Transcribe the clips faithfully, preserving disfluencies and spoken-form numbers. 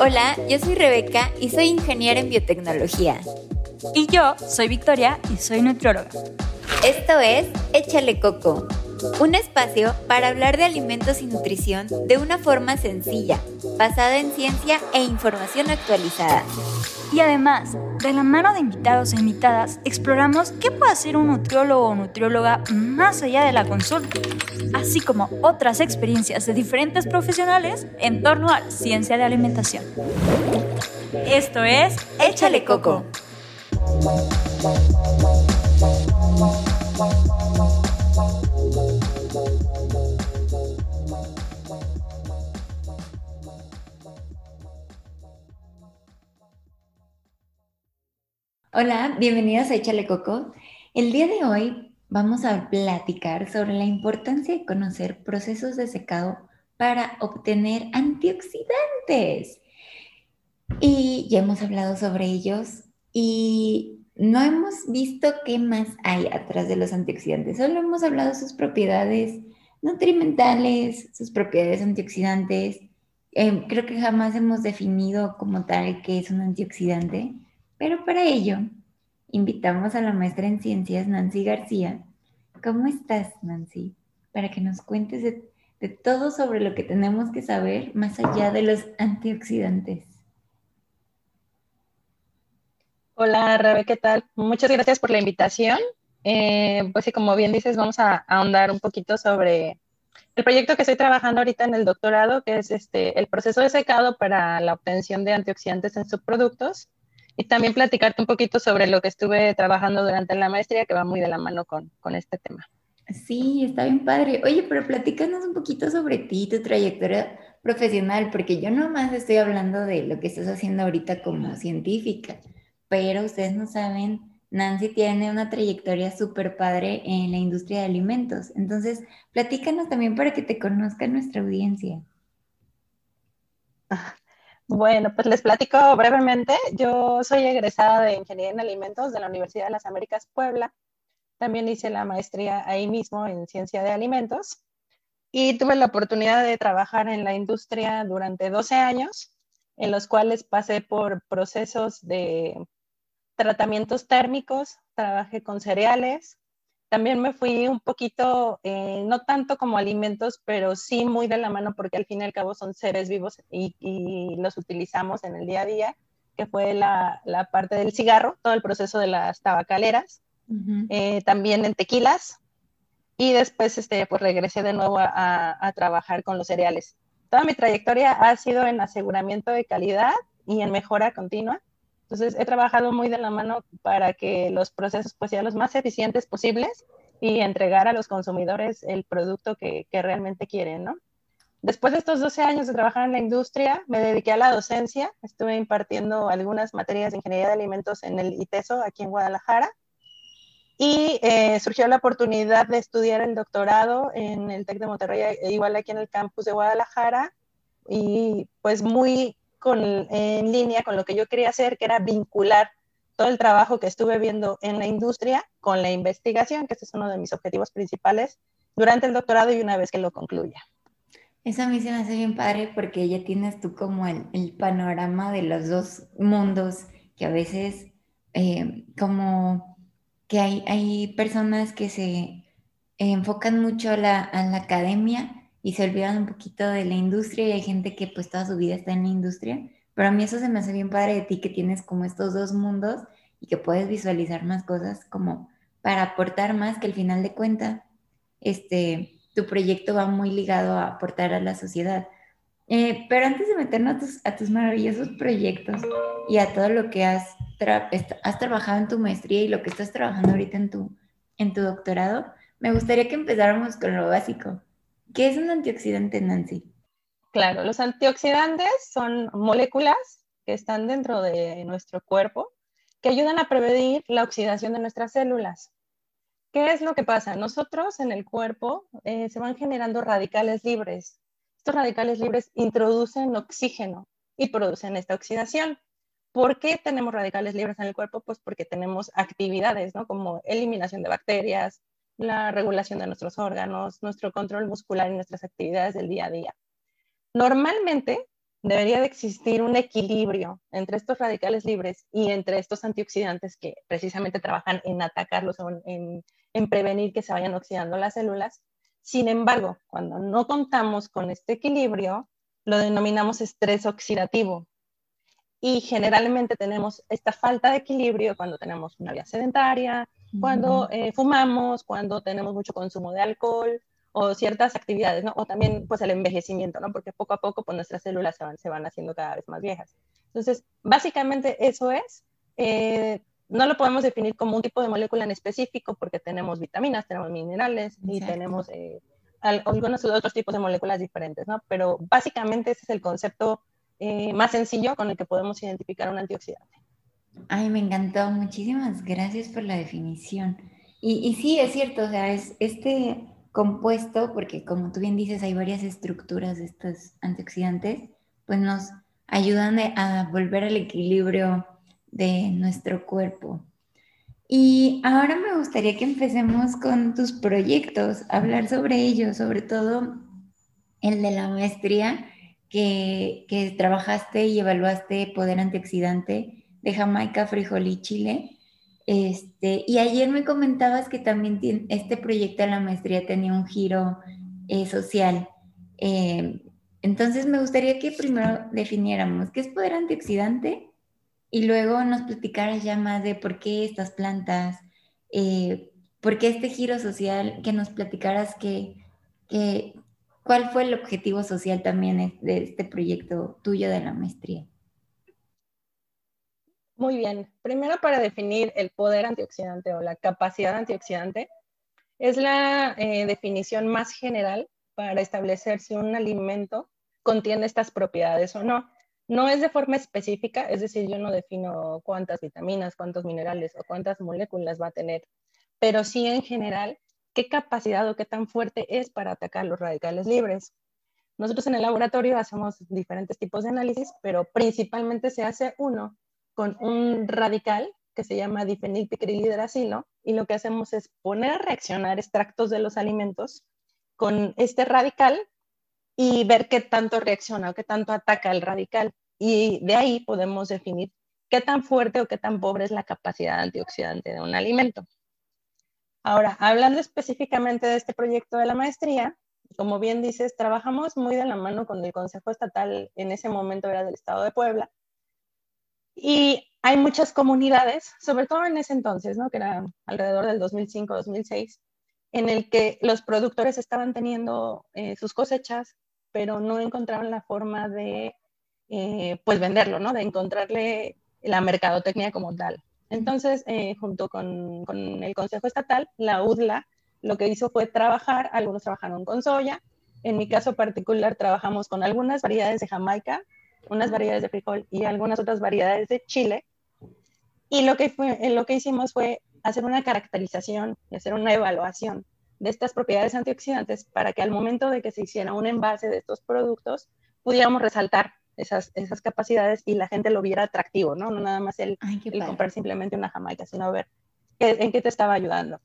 Hola, yo soy Rebeca y soy ingeniera en biotecnología. Y yo soy Victoria y soy nutrióloga. Esto es Échale Coco, un espacio para hablar de alimentos y nutrición de una forma sencilla, basada en ciencia e información actualizada. Y además, de la mano de invitados e invitadas, exploramos qué puede hacer un nutriólogo o nutrióloga más allá de la consulta, así como otras experiencias de diferentes profesionales en torno a la ciencia de alimentación. Esto es Échale Coco. Hola, bienvenidos a Échale Coco. El día de hoy vamos a platicar sobre la importancia de conocer procesos de secado para obtener antioxidantes. Y ya hemos hablado sobre ellos y no hemos visto qué más hay atrás de los antioxidantes. Solo hemos hablado de sus propiedades nutrimentales, sus propiedades antioxidantes. Eh, creo que jamás hemos definido como tal qué es un antioxidante. Pero para ello, invitamos a la maestra en ciencias, Nancy García. ¿Cómo estás, Nancy? Para que nos cuentes de, de todo sobre lo que tenemos que saber más allá de los antioxidantes. Hola, Rebe, ¿qué tal? Muchas gracias por la invitación. Eh, pues sí, como bien dices, vamos a ahondar un poquito sobre el proyecto que estoy trabajando ahorita en el doctorado, que es este, el proceso de secado para la obtención de antioxidantes en subproductos. Y también platicarte un poquito sobre lo que estuve trabajando durante la maestría, que va muy de la mano con, con este tema. Sí, está bien padre. Oye, pero platícanos un poquito sobre ti, tu trayectoria profesional, porque yo nomás estoy hablando de lo que estás haciendo ahorita como científica, pero ustedes no saben, Nancy tiene una trayectoria súper padre en la industria de alimentos. Entonces, platícanos también para que te conozca nuestra audiencia. Ah. Bueno, pues les platico brevemente. Yo soy egresada de Ingeniería en Alimentos de la Universidad de las Américas Puebla. También hice la maestría ahí mismo en Ciencia de Alimentos. Y tuve la oportunidad de trabajar en la industria durante doce años, en los cuales pasé por procesos de tratamientos térmicos, trabajé con cereales. También me fui un poquito, eh, no tanto como alimentos, pero sí muy de la mano, porque al fin y al cabo son seres vivos y, y los utilizamos en el día a día, que fue la, la parte del cigarro, todo el proceso de las tabacaleras, uh-huh. eh, también en tequilas, y después este, pues regresé de nuevo a, a, a trabajar con los cereales. Toda mi trayectoria ha sido en aseguramiento de calidad y en mejora continua. Entonces, he trabajado muy de la mano para que los procesos pues, sean los más eficientes posibles y entregar a los consumidores el producto que, que realmente quieren, ¿no? Después de estos doce años de trabajar en la industria, me dediqué a la docencia. Estuve impartiendo algunas materias de ingeniería de alimentos en el ITESO, aquí en Guadalajara. Y eh, surgió la oportunidad de estudiar el doctorado en el TEC de Monterrey, igual aquí en el campus de Guadalajara. Y pues muy... Con, en línea con lo que yo quería hacer, que era vincular todo el trabajo que estuve viendo en la industria con la investigación, que ese es uno de mis objetivos principales durante el doctorado y una vez que lo concluya. Eso a mí se me hace bien padre porque ya tienes tú como el, el panorama de los dos mundos que a veces eh, como que hay, hay personas que se enfocan mucho a la, a la academia y se olvidan un poquito de la industria y hay gente que pues toda su vida está en la industria, pero a mí eso se me hace bien padre de ti que tienes como estos dos mundos y que puedes visualizar más cosas como para aportar más que al final de cuentas este, tu proyecto va muy ligado a aportar a la sociedad. Eh, pero antes de meternos a tus, a tus maravillosos proyectos y a todo lo que has, tra- has trabajado en tu maestría y lo que estás trabajando ahorita en tu, en tu doctorado, me gustaría que empezáramos con lo básico. ¿Qué es un antioxidante, Nancy? Claro, los antioxidantes son moléculas que están dentro de nuestro cuerpo que ayudan a prevenir la oxidación de nuestras células. ¿Qué es lo que pasa? Nosotros en el cuerpo eh, se van generando radicales libres. Estos radicales libres introducen oxígeno y producen esta oxidación. ¿Por qué tenemos radicales libres en el cuerpo? Pues porque tenemos actividades, ¿no? Como eliminación de bacterias, la regulación de nuestros órganos, nuestro control muscular y nuestras actividades del día a día. Normalmente debería de existir un equilibrio entre estos radicales libres y entre estos antioxidantes que precisamente trabajan en atacarlos o en, en prevenir que se vayan oxidando las células. Sin embargo, cuando no contamos con este equilibrio, lo denominamos estrés oxidativo. Y generalmente tenemos esta falta de equilibrio cuando tenemos una vida sedentaria, cuando eh, fumamos, cuando tenemos mucho consumo de alcohol o ciertas actividades, ¿no? O también pues el envejecimiento, ¿no? Porque poco a poco pues, nuestras células se van, se van haciendo cada vez más viejas. Entonces, básicamente eso es. Eh, no lo podemos definir como un tipo de molécula en específico porque tenemos vitaminas, tenemos minerales y Exacto. tenemos eh, algunos otros tipos de moléculas diferentes, ¿no? Pero básicamente ese es el concepto eh, más sencillo con el que podemos identificar un antioxidante. Ay, me encantó. Muchísimas gracias por la definición. Y, y sí, es cierto, o sea, es este compuesto, porque como tú bien dices, hay varias estructuras de estos antioxidantes, pues nos ayudan a volver al equilibrio de nuestro cuerpo. Y ahora me gustaría que empecemos con tus proyectos, hablar sobre ellos, sobre todo el de la maestría que, que trabajaste y evaluaste poder antioxidante de Jamaica, frijol y chile. Este, y ayer me comentabas que también tiene, este proyecto de la maestría tenía un giro eh, social. Eh, entonces me gustaría que primero definiéramos qué es poder antioxidante y luego nos platicaras ya más de por qué estas plantas, eh, por qué este giro social, que nos platicaras que, que, cuál fue el objetivo social también de este proyecto tuyo de la maestría. Muy bien. Primero, para definir el poder antioxidante o la capacidad antioxidante, es la eh, definición más general para establecer si un alimento contiene estas propiedades o no. No es de forma específica, es decir, yo no defino cuántas vitaminas, cuántos minerales o cuántas moléculas va a tener, pero sí en general, qué capacidad o qué tan fuerte es para atacar los radicales libres. Nosotros en el laboratorio hacemos diferentes tipos de análisis, pero principalmente se hace uno con un radical que se llama difenilpicrilhidrasilo, y lo que hacemos es poner a reaccionar extractos de los alimentos con este radical y ver qué tanto reacciona o qué tanto ataca el radical. Y de ahí podemos definir qué tan fuerte o qué tan pobre es la capacidad antioxidante de un alimento. Ahora, hablando específicamente de este proyecto de la maestría, como bien dices, trabajamos muy de la mano con el Consejo Estatal, en ese momento era del Estado de Puebla, y hay muchas comunidades, sobre todo en ese entonces, ¿no? Que era alrededor del dos mil cinco, dos mil seis, en el que los productores estaban teniendo eh, sus cosechas, pero no encontraban la forma de eh, pues venderlo, ¿no? De encontrarle la mercadotecnia como tal. Entonces, eh, junto con, con el Consejo Estatal, la U D L A, lo que hizo fue trabajar, algunos trabajaron con soya, en mi caso particular trabajamos con algunas variedades de Jamaica, unas variedades de frijol y algunas otras variedades de chile. Y lo que, fue, lo que hicimos fue hacer una caracterización y hacer una evaluación de estas propiedades antioxidantes para que al momento de que se hiciera un envase de estos productos, pudiéramos resaltar esas, esas capacidades y la gente lo viera atractivo, ¿no? No nada más el, Ay, el comprar simplemente una jamaica, sino ver qué, en qué te estaba ayudando.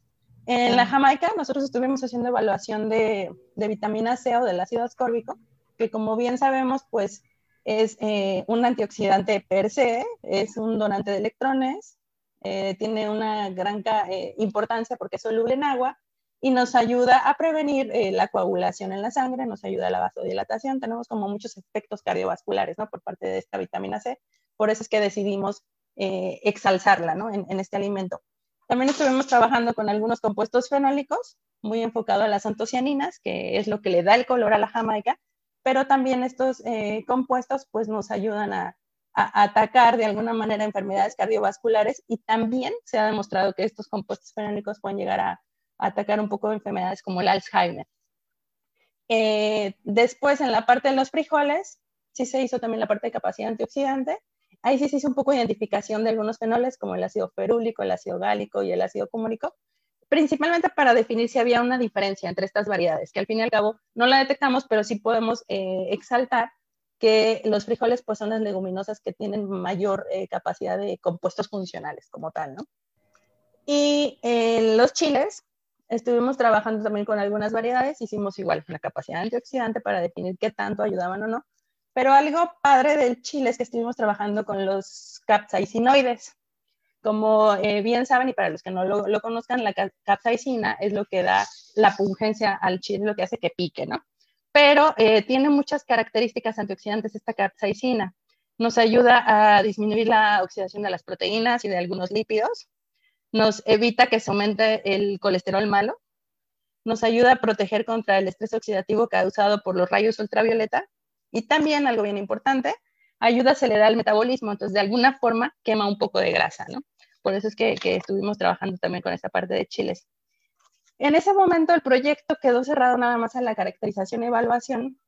En sí. la jamaica nosotros estuvimos haciendo evaluación de, de vitamina C o del ácido ascórbico, que como bien sabemos, pues, es eh, un antioxidante per se, es un donante de electrones, eh, tiene una gran eh, importancia porque es soluble en agua y nos ayuda a prevenir eh, la coagulación en la sangre, nos ayuda a la vasodilatación, tenemos como muchos efectos cardiovasculares, ¿no? Por parte de esta vitamina C, por eso es que decidimos eh, exalzarla, ¿no? en, en este alimento. También estuvimos trabajando con algunos compuestos fenólicos, muy enfocado a las antocianinas, que es lo que le da el color a la jamaica, pero también estos eh, compuestos pues, nos ayudan a, a atacar de alguna manera enfermedades cardiovasculares y también se ha demostrado que estos compuestos fenólicos pueden llegar a, a atacar un poco enfermedades como el Alzheimer. Eh, después, en la parte de los frijoles, sí se hizo también la parte de capacidad antioxidante. Ahí sí se hizo un poco de identificación de algunos fenoles como el ácido ferúlico, el ácido gálico y el ácido cumárico, principalmente para definir si había una diferencia entre estas variedades, que al fin y al cabo no la detectamos, pero sí podemos eh, exaltar que los frijoles pues, son las leguminosas que tienen mayor eh, capacidad de compuestos funcionales como tal, ¿no? Y eh, los chiles, estuvimos trabajando también con algunas variedades, hicimos igual la capacidad antioxidante para definir qué tanto ayudaban o no, Pero algo padre del chile es que estuvimos trabajando con los capsaicinoides. Como eh, bien saben, y para los que no lo, lo conozcan, la capsaicina es lo que da la pungencia al chile, lo que hace que pique, ¿no? Pero eh, tiene muchas características antioxidantes esta capsaicina. Nos ayuda a disminuir la oxidación de las proteínas y de algunos lípidos. Nos evita que se aumente el colesterol malo. Nos ayuda a proteger contra el estrés oxidativo causado por los rayos ultravioleta. Y también, algo bien importante, ayuda a acelerar el metabolismo. Entonces, de alguna forma, quema un poco de grasa, ¿no? Por eso es que, que estuvimos trabajando también con esta parte de chiles. En ese momento, el proyecto quedó cerrado nada más a la caracterización y evaluación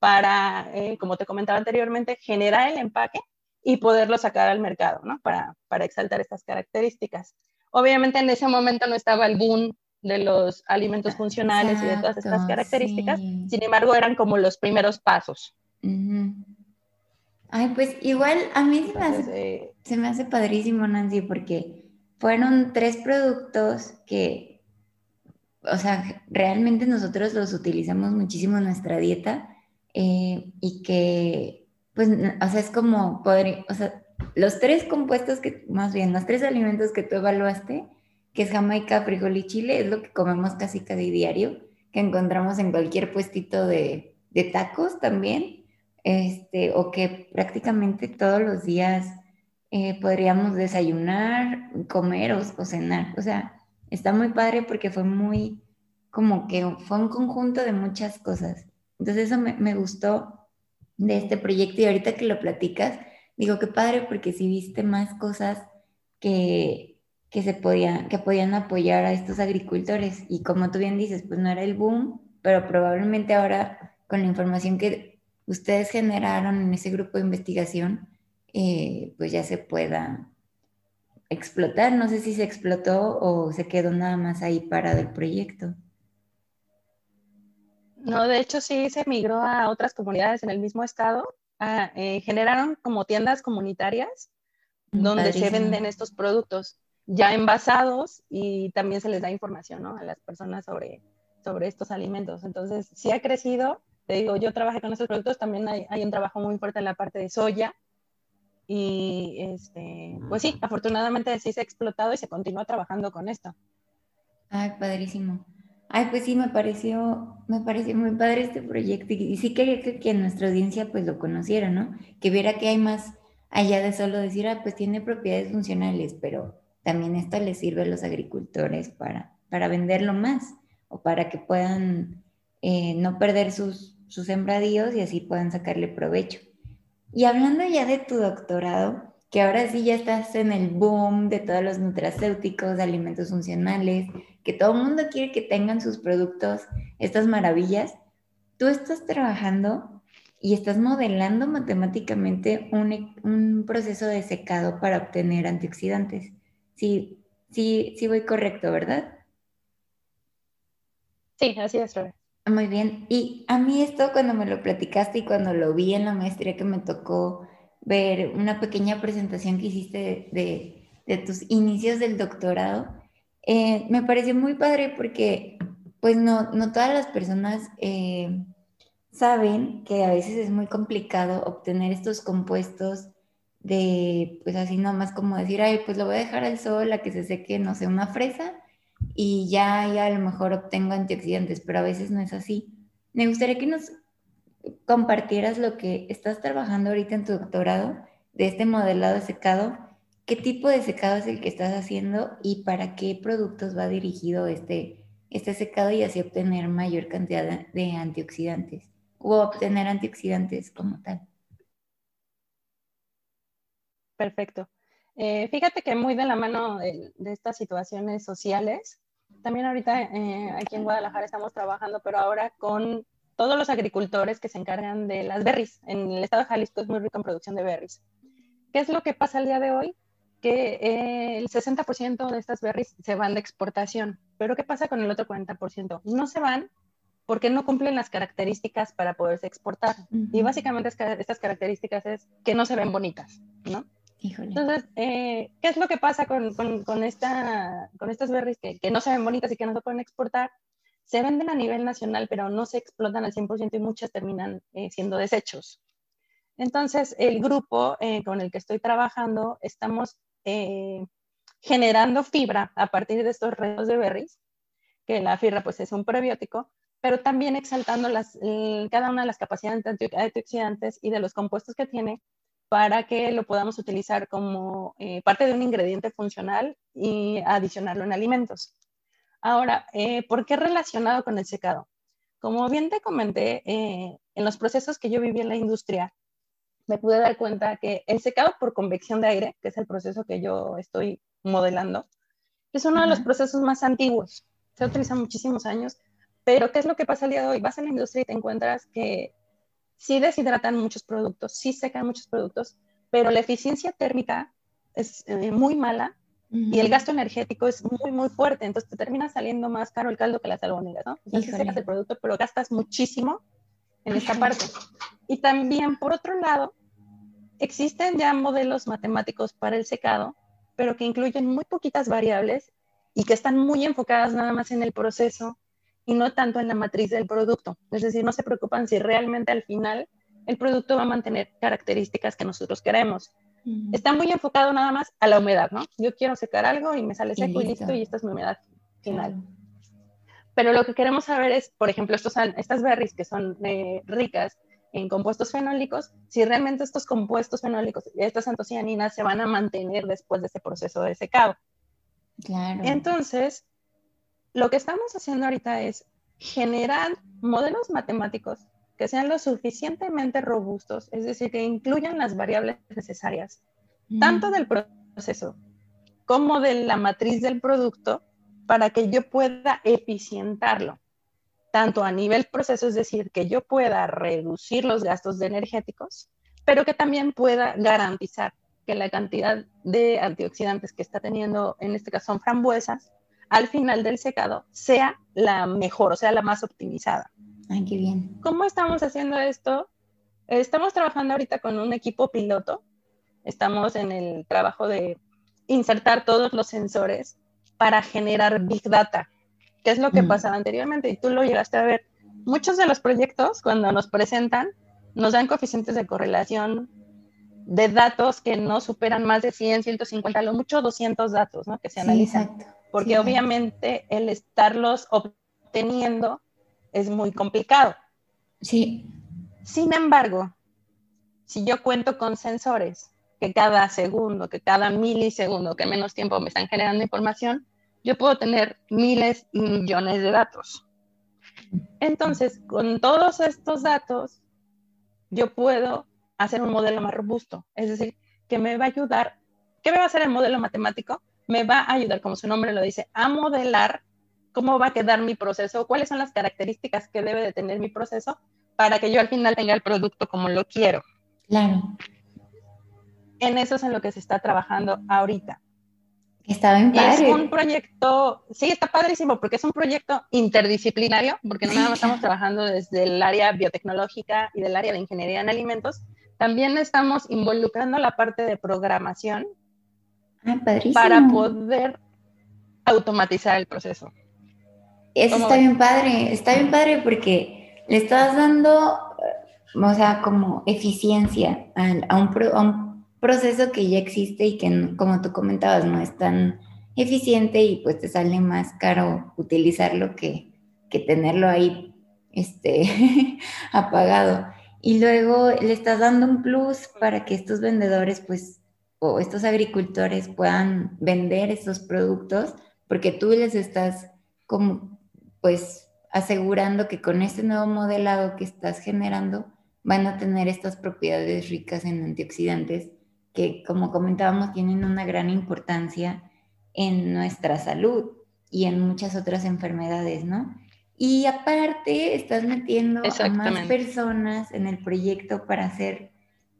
para, eh, como te comentaba anteriormente, generar el empaque y poderlo sacar al mercado, ¿no? Para, para exaltar estas características. Obviamente, en ese momento no estaba el boom de los alimentos funcionales. Exacto, y de todas estas características. Sí. Sin embargo, eran como los primeros pasos. Uh-huh. Ay, pues igual a mí se me, hace, eh... se me hace padrísimo, Nancy, porque fueron tres productos que, o sea, realmente nosotros los utilizamos muchísimo en nuestra dieta eh, y que, pues, o sea, es como poder, o sea, los tres compuestos que, más bien, los tres alimentos que tú evaluaste, que es jamaica, frijol y chile, es lo que comemos casi casi diario, que encontramos en cualquier puestito de, de tacos también, este, o que prácticamente todos los días eh, podríamos desayunar, comer o, o cenar. O sea, está muy padre porque fue muy, como que fue un conjunto de muchas cosas. Entonces eso me, me gustó de este proyecto, y ahorita que lo platicas, digo, qué padre, porque sí viste más cosas que... que se podían, que podían apoyar a estos agricultores. Y como tú bien dices, pues no era el boom, pero probablemente ahora con la información que ustedes generaron en ese grupo de investigación, eh, pues ya se pueda explotar. No sé si se explotó o se quedó nada más ahí parado el proyecto. No, de hecho sí se migró a otras comunidades en el mismo estado. Ah, eh, generaron como tiendas comunitarias donde Padrísimo. Se venden estos productos ya envasados, y también se les da información, ¿no?, a las personas sobre, sobre estos alimentos. Entonces, sí ha crecido. Te digo, yo trabajé con estos productos, también hay, hay un trabajo muy fuerte en la parte de soya, y este, pues sí, afortunadamente sí se ha explotado y se continúa trabajando con esto. Ay, padrísimo. Ay, pues sí, me pareció, me pareció muy padre este proyecto, y sí quería que, que nuestra audiencia pues lo conociera, ¿no?, que viera que hay más allá de solo decir, ah, pues tiene propiedades funcionales, pero también esto les sirve a los agricultores para, para venderlo más, o para que puedan eh, no perder sus, sus sembradíos, y así puedan sacarle provecho. Y hablando ya de tu doctorado, que ahora sí ya estás en el boom de todos los nutracéuticos, de alimentos funcionales, que todo el mundo quiere que tengan sus productos, estas maravillas, tú estás trabajando y estás modelando matemáticamente un, un proceso de secado para obtener antioxidantes. Sí, sí, sí voy correcto, ¿verdad? Sí, así es, Robert. Muy bien. Y a mí esto, cuando me lo platicaste y cuando lo vi en la maestría, que me tocó ver una pequeña presentación que hiciste de, de, de tus inicios del doctorado, eh, me pareció muy padre porque pues no, no todas las personas eh, saben que a veces es muy complicado obtener estos compuestos de, pues así nomás, como decir, ay, pues lo voy a dejar al sol a que se seque, no sé, una fresa, y ya, ya a lo mejor obtengo antioxidantes, pero a veces no es así. Me gustaría que nos compartieras lo que estás trabajando ahorita en tu doctorado, de este modelado de secado. ¿Qué tipo de secado es el que estás haciendo y para qué productos va dirigido este, este secado, y así obtener mayor cantidad de antioxidantes, o obtener antioxidantes como tal? Perfecto. Eh, fíjate que muy de la mano de, de estas situaciones sociales, también ahorita eh, aquí en Guadalajara estamos trabajando, pero ahora con todos los agricultores que se encargan de las berries. En el estado de Jalisco es muy rico en producción de berries. ¿Qué es lo que pasa al día de hoy? Que eh, el sesenta por ciento de estas berries se van de exportación, pero ¿qué pasa con el otro cuarenta por ciento? No se van porque no cumplen las características para poderse exportar. Uh-huh. Y básicamente es que estas características es que no se ven bonitas, ¿no? Híjole. Entonces, eh, ¿qué es lo que pasa con, con, con, esta, con estas berries que, que no se ven bonitas y que no se pueden exportar? Se venden a nivel nacional, pero no se explotan al cien por ciento, y muchas terminan eh, siendo desechos. Entonces, el grupo eh, con el que estoy trabajando, estamos eh, generando fibra a partir de estos restos de berries, que la fibra pues es un prebiótico, pero también exaltando las, cada una de las capacidades antioxidantes y de los compuestos que tiene para que lo podamos utilizar como eh, parte de un ingrediente funcional y adicionarlo en alimentos. Ahora, eh, ¿por qué relacionado con el secado? Como bien te comenté, eh, en los procesos que yo viví en la industria, me pude dar cuenta que el secado por convección de aire, que es el proceso que yo estoy modelando, es uno de los procesos más antiguos. Se utiliza muchísimos años, pero ¿qué es lo que pasa el día de hoy? Vas a la industria y te encuentras que sí deshidratan muchos productos, sí secan muchos productos, pero la eficiencia térmica es eh, muy mala uh-huh. y el gasto energético es muy, muy fuerte. Entonces te termina saliendo más caro el caldo que las albóndigas, ¿no? Entonces sí secas el producto, pero gastas muchísimo en esta parte. Y también, por otro lado, existen ya modelos matemáticos para el secado, pero que incluyen muy poquitas variables y que están muy enfocadas nada más en el proceso y no tanto en la matriz del producto. Es decir, no se preocupan si realmente al final el producto va a mantener características que nosotros queremos. Uh-huh. Está muy enfocado nada más a la humedad, ¿no? Yo quiero secar algo y me sale seco y listo, y, listo, y esta es mi humedad final. Uh-huh. Pero lo que queremos saber es, por ejemplo, estos, estas berries que son eh, ricas en compuestos fenólicos, si realmente estos compuestos fenólicos, estas antocianinas, se van a mantener después de este proceso de secado. Claro. Entonces, lo que estamos haciendo ahorita es generar modelos matemáticos que sean lo suficientemente robustos, es decir, que incluyan las variables necesarias, mm. tanto del proceso como de la matriz del producto, para que yo pueda eficientarlo, tanto a nivel proceso, es decir, que yo pueda reducir los gastos energéticos, pero que también pueda garantizar que la cantidad de antioxidantes que está teniendo, en este caso son frambuesas, al final del secado sea la mejor, o sea, la más optimizada. Ay, qué bien. ¿Cómo estamos haciendo esto? Estamos trabajando ahorita con un equipo piloto, estamos en el trabajo de insertar todos los sensores para generar Big Data, que es lo que mm. pasaba anteriormente, y tú lo llegaste a ver. Muchos de los proyectos, cuando nos presentan, nos dan coeficientes de correlación de datos que no superan más de cien, ciento cincuenta, a lo mucho doscientos datos, ¿no? Que se analizan. Sí, exacto. Porque sí, obviamente el estarlos obteniendo es muy complicado. Sí. Sin embargo, si yo cuento con sensores que cada segundo, que cada milisegundo, que menos tiempo me están generando información, yo puedo tener miles y millones de datos. Entonces, con todos estos datos, yo puedo hacer un modelo más robusto. Es decir, que me va a ayudar. ¿Qué me va a hacer el modelo matemático? Me va a ayudar, como su nombre lo dice, a modelar cómo va a quedar mi proceso, cuáles son las características que debe de tener mi proceso para que yo al final tenga el producto como lo quiero. Claro. En eso es en lo que se está trabajando ahorita. Está bien padre. Es un proyecto, sí, está padrísimo, porque es un proyecto interdisciplinario, porque no nada más estamos trabajando desde el área biotecnológica y del área de ingeniería en alimentos, también estamos involucrando la parte de programación. Ay, padrísimo. Para poder automatizar el proceso. Eso está bien padre, está bien padre porque le estás dando, o sea, como eficiencia a, a un proceso, proceso que ya existe y que, como tú comentabas, no es tan eficiente y pues te sale más caro utilizarlo que, que tenerlo ahí este, apagado. Y luego le estás dando un plus para que estos vendedores pues, o estos agricultores puedan vender estos productos, porque tú les estás como pues asegurando que con este nuevo modelado que estás generando van a tener estas propiedades ricas en antioxidantes que, como comentábamos, tienen una gran importancia en nuestra salud y en muchas otras enfermedades, ¿no? Y aparte, estás metiendo a más personas en el proyecto para hacer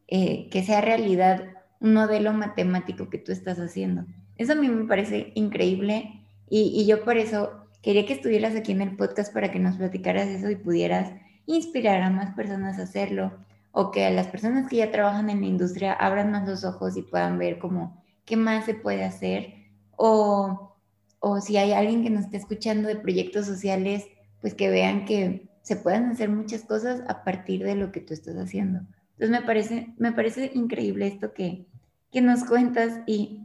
eh, que sea realidad un modelo matemático que tú estás haciendo. Eso a mí me parece increíble y, y yo por eso quería que estuvieras aquí en el podcast para que nos platicaras eso y pudieras inspirar a más personas a hacerlo, o que a las personas que ya trabajan en la industria abran más los ojos y puedan ver como qué más se puede hacer, o, o si hay alguien que nos esté escuchando de proyectos sociales, pues que vean que se pueden hacer muchas cosas a partir de lo que tú estás haciendo. Entonces me parece, me parece increíble esto que, que nos cuentas y,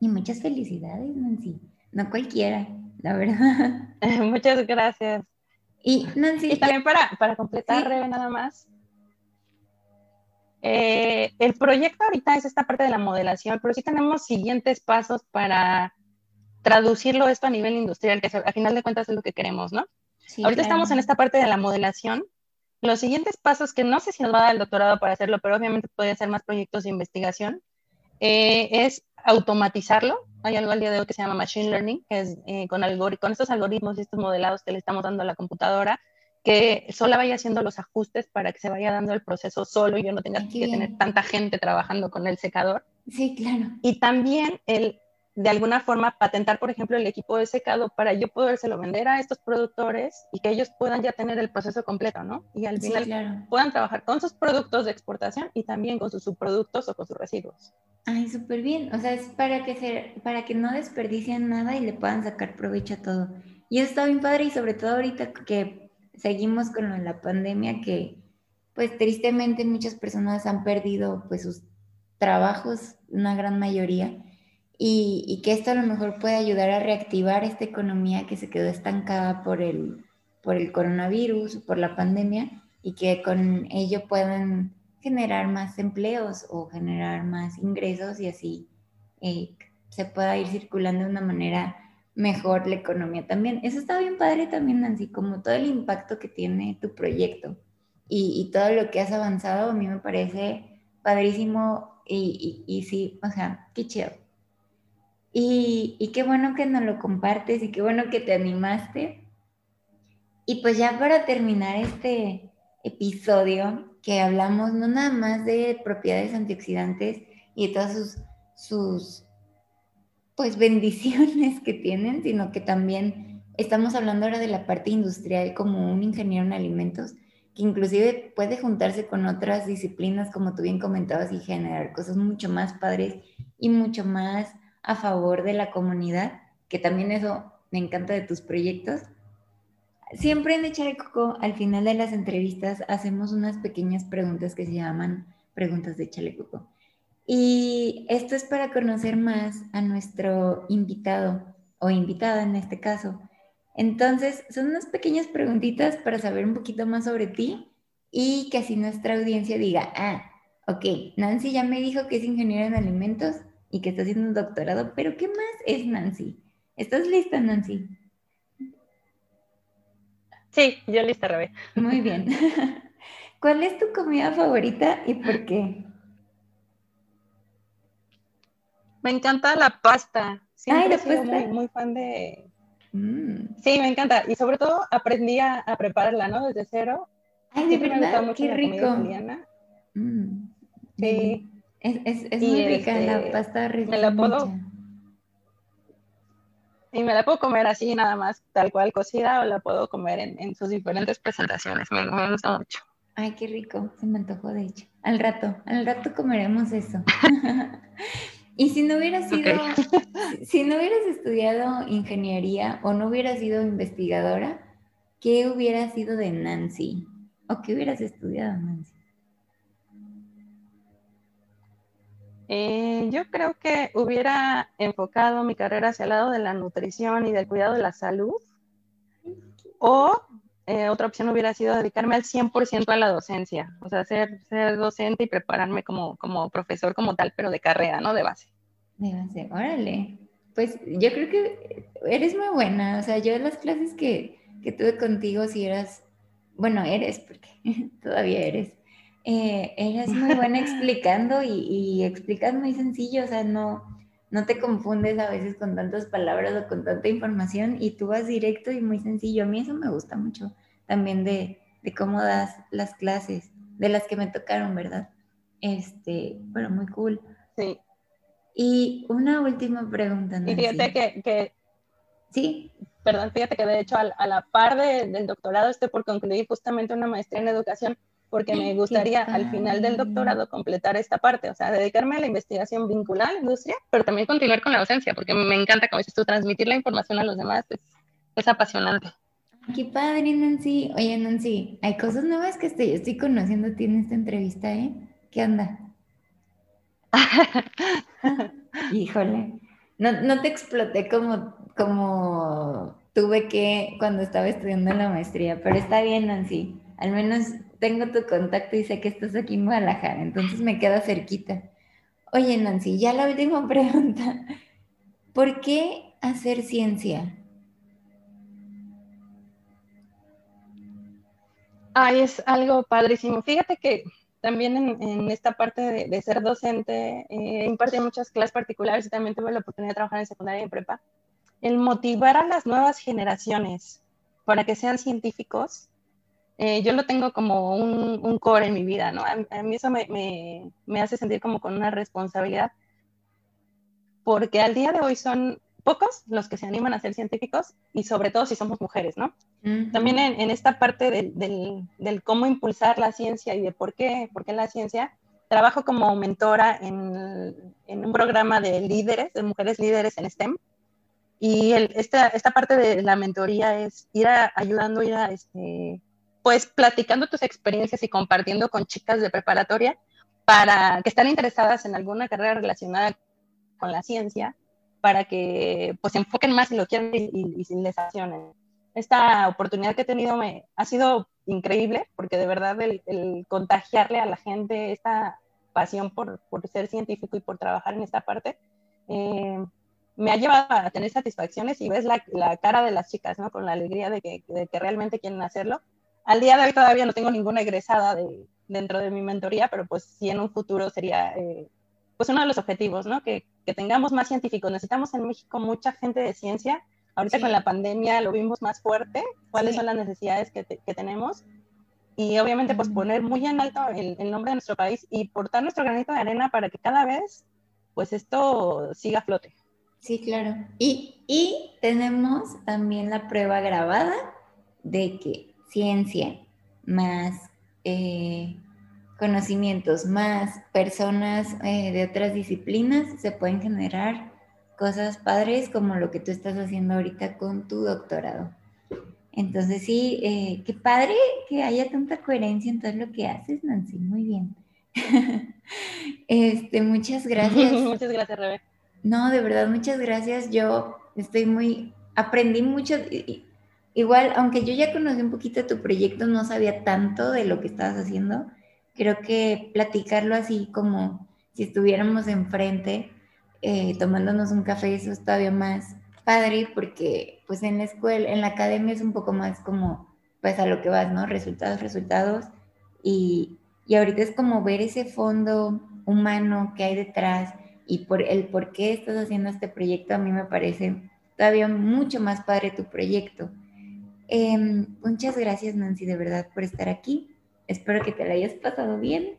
y muchas felicidades, Nancy. No cualquiera, la verdad. Muchas gracias. Y, Nancy, y también para, para completar, ¿sí? Rebe, nada más. Eh, el proyecto ahorita es esta parte de la modelación, pero sí tenemos siguientes pasos para traducirlo esto a nivel industrial, que al final de cuentas es lo que queremos, ¿no? Sí, ahorita claro. Estamos en esta parte de la modelación. Los siguientes pasos, que no sé si nos va a dar el doctorado para hacerlo, pero obviamente puede ser más proyectos de investigación, eh, es automatizarlo. Hay algo al día de hoy que se llama Machine Learning, que es eh, con, algor- con estos algoritmos y estos modelados que le estamos dando a la computadora, que sola vaya haciendo los ajustes para que se vaya dando el proceso solo y yo no tenga sí, que bien. tener tanta gente trabajando con el secador. Sí, claro. Y también el, de alguna forma, patentar, por ejemplo, el equipo de secado para yo podérselo vender a estos productores y que ellos puedan ya tener el proceso completo, ¿no? Y al final sí, claro. puedan trabajar con sus productos de exportación y también con sus subproductos o con sus residuos. Ay, súper bien. O sea, es para que, se, para que no desperdicien nada y le puedan sacar provecho a todo. Y eso está bien padre, y sobre todo ahorita que seguimos con lo de la pandemia, que pues tristemente muchas personas han perdido pues sus trabajos, una gran mayoría, y, y que esto a lo mejor puede ayudar a reactivar esta economía que se quedó estancada por el, por el coronavirus, por la pandemia, y que con ello puedan generar más empleos o generar más ingresos, y así eh, se pueda ir circulando de una manera mejor la economía también. Eso está bien padre también, Nancy, como todo el impacto que tiene tu proyecto y, y todo lo que has avanzado, a mí me parece padrísimo y, y, y sí, o sea, qué chido. Y, y qué bueno que nos lo compartes y qué bueno que te animaste. Y pues ya para terminar este episodio, que hablamos no nada más de propiedades antioxidantes y de todas sus, sus pues, bendiciones que tienen, sino que también estamos hablando ahora de la parte industrial como un ingeniero en alimentos, que inclusive puede juntarse con otras disciplinas, como tú bien comentabas, y generar cosas mucho más padres y mucho más a favor de la comunidad, que también eso me encanta de tus proyectos. Siempre en Échale Coco, al final de las entrevistas, hacemos unas pequeñas preguntas que se llaman preguntas de Échale Coco. Y esto es para conocer más a nuestro invitado o invitada en este caso. Entonces, son unas pequeñas preguntitas para saber un poquito más sobre ti y que así nuestra audiencia diga, ah, ok, Nancy ya me dijo que es ingeniera en alimentos y que está haciendo un doctorado, pero ¿qué más es Nancy? ¿Estás lista, Nancy? Sí, yo lista, Rebe. Muy bien. ¿Cuál es tu comida favorita y por qué? Me encanta la pasta. Siempre Ay, ¿la he sido pasta? Muy, muy fan de... Mm. Sí, me encanta. Y sobre todo aprendí a, a prepararla, ¿no? Desde cero. Ay, de Siempre verdad, me gusta qué rico. Mm. Sí. Es, es, es muy rica este, la pasta rica. Me la puedo... Mucha. Y me la puedo comer así, nada más, tal cual cocida, o la puedo comer en, en sus diferentes presentaciones. Me, me gusta mucho. Ay, qué rico. Se me antojó, de hecho. Al rato, al rato comeremos eso. Y si no hubieras sido, okay. si no hubieras estudiado ingeniería o no hubieras sido investigadora, ¿qué hubiera sido de Nancy? ¿O qué hubieras estudiado, Nancy? Eh, yo creo que hubiera enfocado mi carrera hacia el lado de la nutrición y del cuidado de la salud, o eh, otra opción hubiera sido dedicarme al cien por ciento a la docencia, o sea, ser, ser docente y prepararme como, como profesor como tal, pero de carrera, ¿no? De base. De base, órale. Pues yo creo que eres muy buena, o sea, yo en las clases que, que tuve contigo, si eras, bueno, eres, porque todavía eres. Eh, eres muy buena explicando y, y explicas muy sencillo, o sea, no, no te confundes a veces con tantas palabras o con tanta información, y tú vas directo y muy sencillo. A mí eso me gusta mucho también de, de cómo das las clases, de las que me tocaron, ¿verdad? Este, pero muy cool. Sí. Y una última pregunta, Nancy. Y fíjate que... que... Sí. Perdón, fíjate que de hecho a, a la par de, del doctorado estoy por concluir justamente una maestría en educación, porque me gustaría al final del doctorado completar esta parte, o sea, dedicarme a la investigación vinculada a la industria, pero también continuar con la docencia, porque me encanta, como dices tú, transmitir la información a los demás, es, es apasionante. Qué padre, Nancy. Oye, Nancy, hay cosas nuevas que estoy, estoy conociendo en esta entrevista, ¿eh? ¿Qué onda? Híjole, no, no te exploté como, como tuve que cuando estaba estudiando la maestría, pero está bien, Nancy. Al menos tengo tu contacto y sé que estás aquí en Guadalajara, entonces me queda cerquita. Oye, Nancy, ya la última pregunta. ¿Por qué hacer ciencia? Ay, es algo padrísimo. Fíjate que también en, en esta parte de, de ser docente, eh, impartí muchas clases particulares y también tuve la oportunidad de trabajar en secundaria y en prepa. El motivar a las nuevas generaciones para que sean científicos, eh, yo lo tengo como un, un core en mi vida, ¿no? A, a mí eso me, me, me hace sentir como con una responsabilidad, porque al día de hoy son pocos los que se animan a ser científicos y sobre todo si somos mujeres, ¿no? Uh-huh. También en, en esta parte del, del, del cómo impulsar la ciencia y de por qué, por qué la ciencia, trabajo como mentora en, en un programa de líderes, de mujeres líderes en STEM, y el, esta, esta parte de la mentoría es ir a, ayudando, ir a, este, pues, platicando tus experiencias y compartiendo con chicas de preparatoria para que están interesadas en alguna carrera relacionada con la ciencia, para que pues se enfoquen más y lo quieran y, y, y les accionen. Esta oportunidad que he tenido me, ha sido increíble, porque de verdad el, el contagiarle a la gente esta pasión por, por ser científico y por trabajar en esta parte, eh, me ha llevado a tener satisfacciones y ves la, la cara de las chicas, ¿no? Con la alegría de que, de que realmente quieren hacerlo. Al día de hoy todavía no tengo ninguna egresada de, dentro de mi mentoría, pero pues sí en un futuro sería... Eh, pues uno de los objetivos, ¿no? Que, que tengamos más científicos. Necesitamos en México mucha gente de ciencia. Ahorita sí, con la pandemia lo vimos más fuerte. ¿Cuáles sí. son las necesidades que, te, que tenemos? Y obviamente, pues poner muy en alto el, el nombre de nuestro país y aportar nuestro granito de arena para que cada vez, pues esto siga a flote. Sí, claro. Y, y tenemos también la prueba grabada de que ciencia más... Eh, conocimientos, más personas eh, de otras disciplinas, se pueden generar cosas padres como lo que tú estás haciendo ahorita con tu doctorado. Entonces sí, eh, qué padre que haya tanta coherencia en todo lo que haces, Nancy, muy bien. este, muchas gracias. Muchas gracias, Rebe. No, de verdad, muchas gracias. Yo estoy muy, aprendí mucho... Igual, aunque yo ya conocí un poquito tu proyecto, no sabía tanto de lo que estabas haciendo. Creo que platicarlo así como si estuviéramos enfrente, eh, tomándonos un café, eso es todavía más padre, porque pues en la escuela, en la academia es un poco más como, pues a lo que vas, ¿no? Resultados, resultados. Y, y ahorita es como ver ese fondo humano que hay detrás y por el por qué estás haciendo este proyecto, a mí me parece todavía mucho más padre tu proyecto. Eh, muchas gracias, Nancy, de verdad, por estar aquí. Espero que te la hayas pasado bien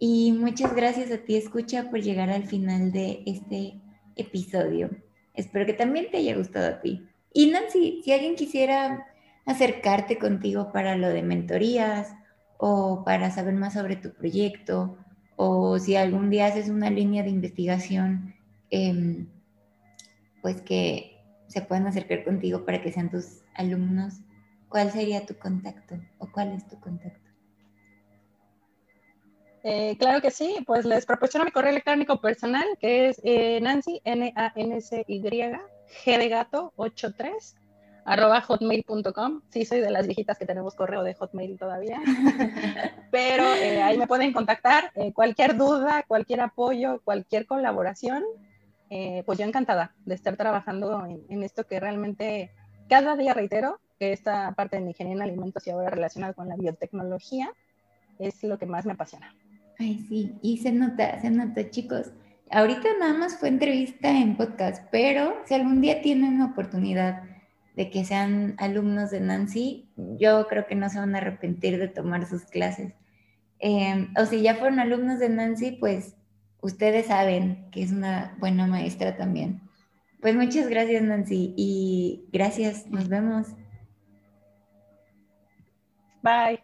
y muchas gracias a ti, escucha, por llegar al final de este episodio. Espero que también te haya gustado a ti. Y Nancy, si alguien quisiera acercarte contigo para lo de mentorías o para saber más sobre tu proyecto o si algún día haces una línea de investigación, eh, pues que se puedan acercar contigo para que sean tus alumnos, ¿cuál sería tu contacto o cuál es tu contacto? Eh, claro que sí, pues les proporciono mi correo electrónico personal, que es eh, Nancy, N A N C Y, G de gato, ochenta y tres, arroba hotmail punto com. Sí, soy de las viejitas que tenemos correo de Hotmail todavía, pero eh, ahí me pueden contactar. Eh, cualquier duda, cualquier apoyo, cualquier colaboración, eh, pues yo encantada de estar trabajando en, en esto que realmente cada día reitero, que esta parte de mi ingeniería en alimentos y ahora relacionada con la biotecnología es lo que más me apasiona. Ay, sí, y se nota, se nota, chicos. Ahorita nada más fue entrevista en podcast, pero si algún día tienen la oportunidad de que sean alumnos de Nancy, yo creo que no se van a arrepentir de tomar sus clases. Eh, o si ya fueron alumnos de Nancy, pues ustedes saben que es una buena maestra también. Pues muchas gracias, Nancy, y gracias, nos vemos. Bye.